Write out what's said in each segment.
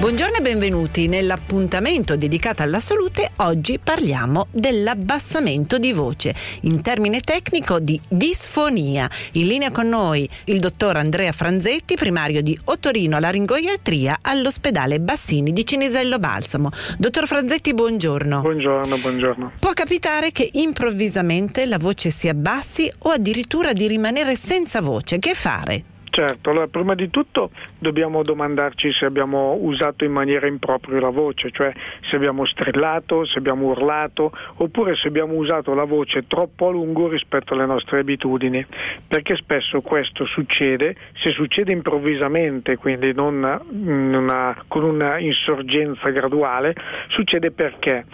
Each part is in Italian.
Buongiorno e benvenuti nell'appuntamento dedicato alla salute. Oggi parliamo dell'abbassamento di voce, in termine tecnico di disfonia. In linea con noi il dottor Andrea Franzetti, primario di otorinolaringoiatria all'ospedale Bassini di Cinisello Balsamo. Dottor Franzetti, buongiorno. Buongiorno. Può capitare che improvvisamente la voce si abbassi o addirittura di rimanere senza voce. Che fare? Certo, allora prima di tutto dobbiamo domandarci se abbiamo usato in maniera impropria la voce, cioè se abbiamo strillato, se abbiamo urlato, oppure se abbiamo usato la voce troppo a lungo rispetto alle nostre abitudini, perché spesso questo succede, se succede improvvisamente, quindi con una insorgenza graduale, succede perché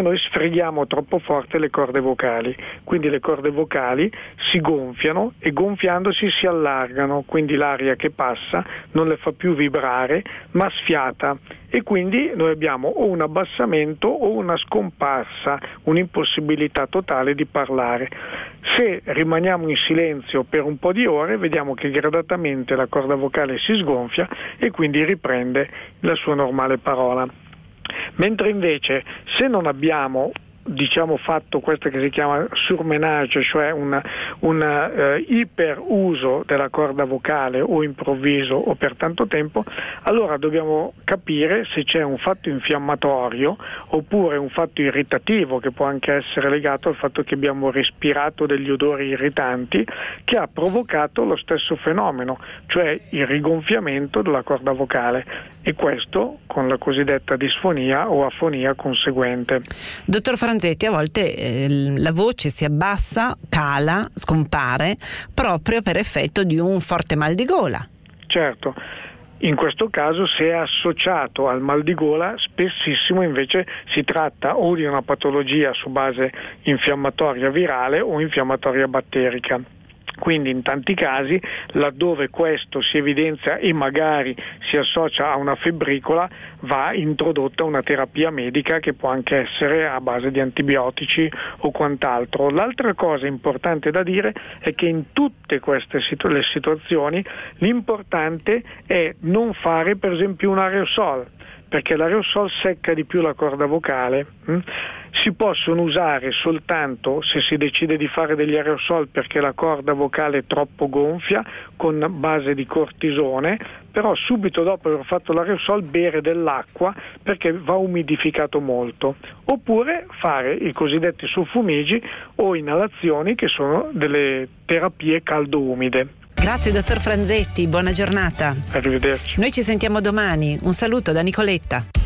noi sfreghiamo troppo forte le corde vocali, quindi le corde vocali si gonfiano e gonfiandosi si allargano, quindi l'aria che passa non le fa più vibrare ma sfiata e quindi noi abbiamo o un abbassamento o una scomparsa, un'impossibilità totale di parlare. Se rimaniamo in silenzio per un po' di ore vediamo che gradatamente la corda vocale si sgonfia e quindi riprende la sua normale parola. Mentre invece se non abbiamo fatto questo che si chiama surmenage, cioè un iperuso della corda vocale o improvviso o per tanto tempo, allora dobbiamo capire se c'è un fatto infiammatorio oppure un fatto irritativo che può anche essere legato al fatto che abbiamo respirato degli odori irritanti che ha provocato lo stesso fenomeno, cioè il rigonfiamento della corda vocale, e questo con la cosiddetta disfonia o afonia conseguente. Dottor Franzetti, a volte la voce si abbassa, cala, scompare proprio per effetto di un forte mal di gola. Certo. In questo caso, se è associato al mal di gola, spessissimo invece si tratta o di una patologia su base infiammatoria virale o infiammatoria batterica. Quindi in tanti casi, laddove questo si evidenzia e magari si associa a una febbricola, va introdotta una terapia medica che può anche essere a base di antibiotici o quant'altro. L'altra cosa importante da dire è che in tutte queste situazioni l'importante è non fare per esempio un aerosol, perché l'aerosol secca di più la corda vocale. Si possono usare soltanto, se si decide di fare degli aerosol perché la corda vocale è troppo gonfia, con base di cortisone, però subito dopo aver fatto l'aerosol bere dell'acqua perché va umidificato molto, oppure fare i cosiddetti suffumigi o inalazioni, che sono delle terapie caldo-umide. Grazie dottor Franzetti, buona giornata. Arrivederci. Noi ci sentiamo domani. Un saluto da Nicoletta.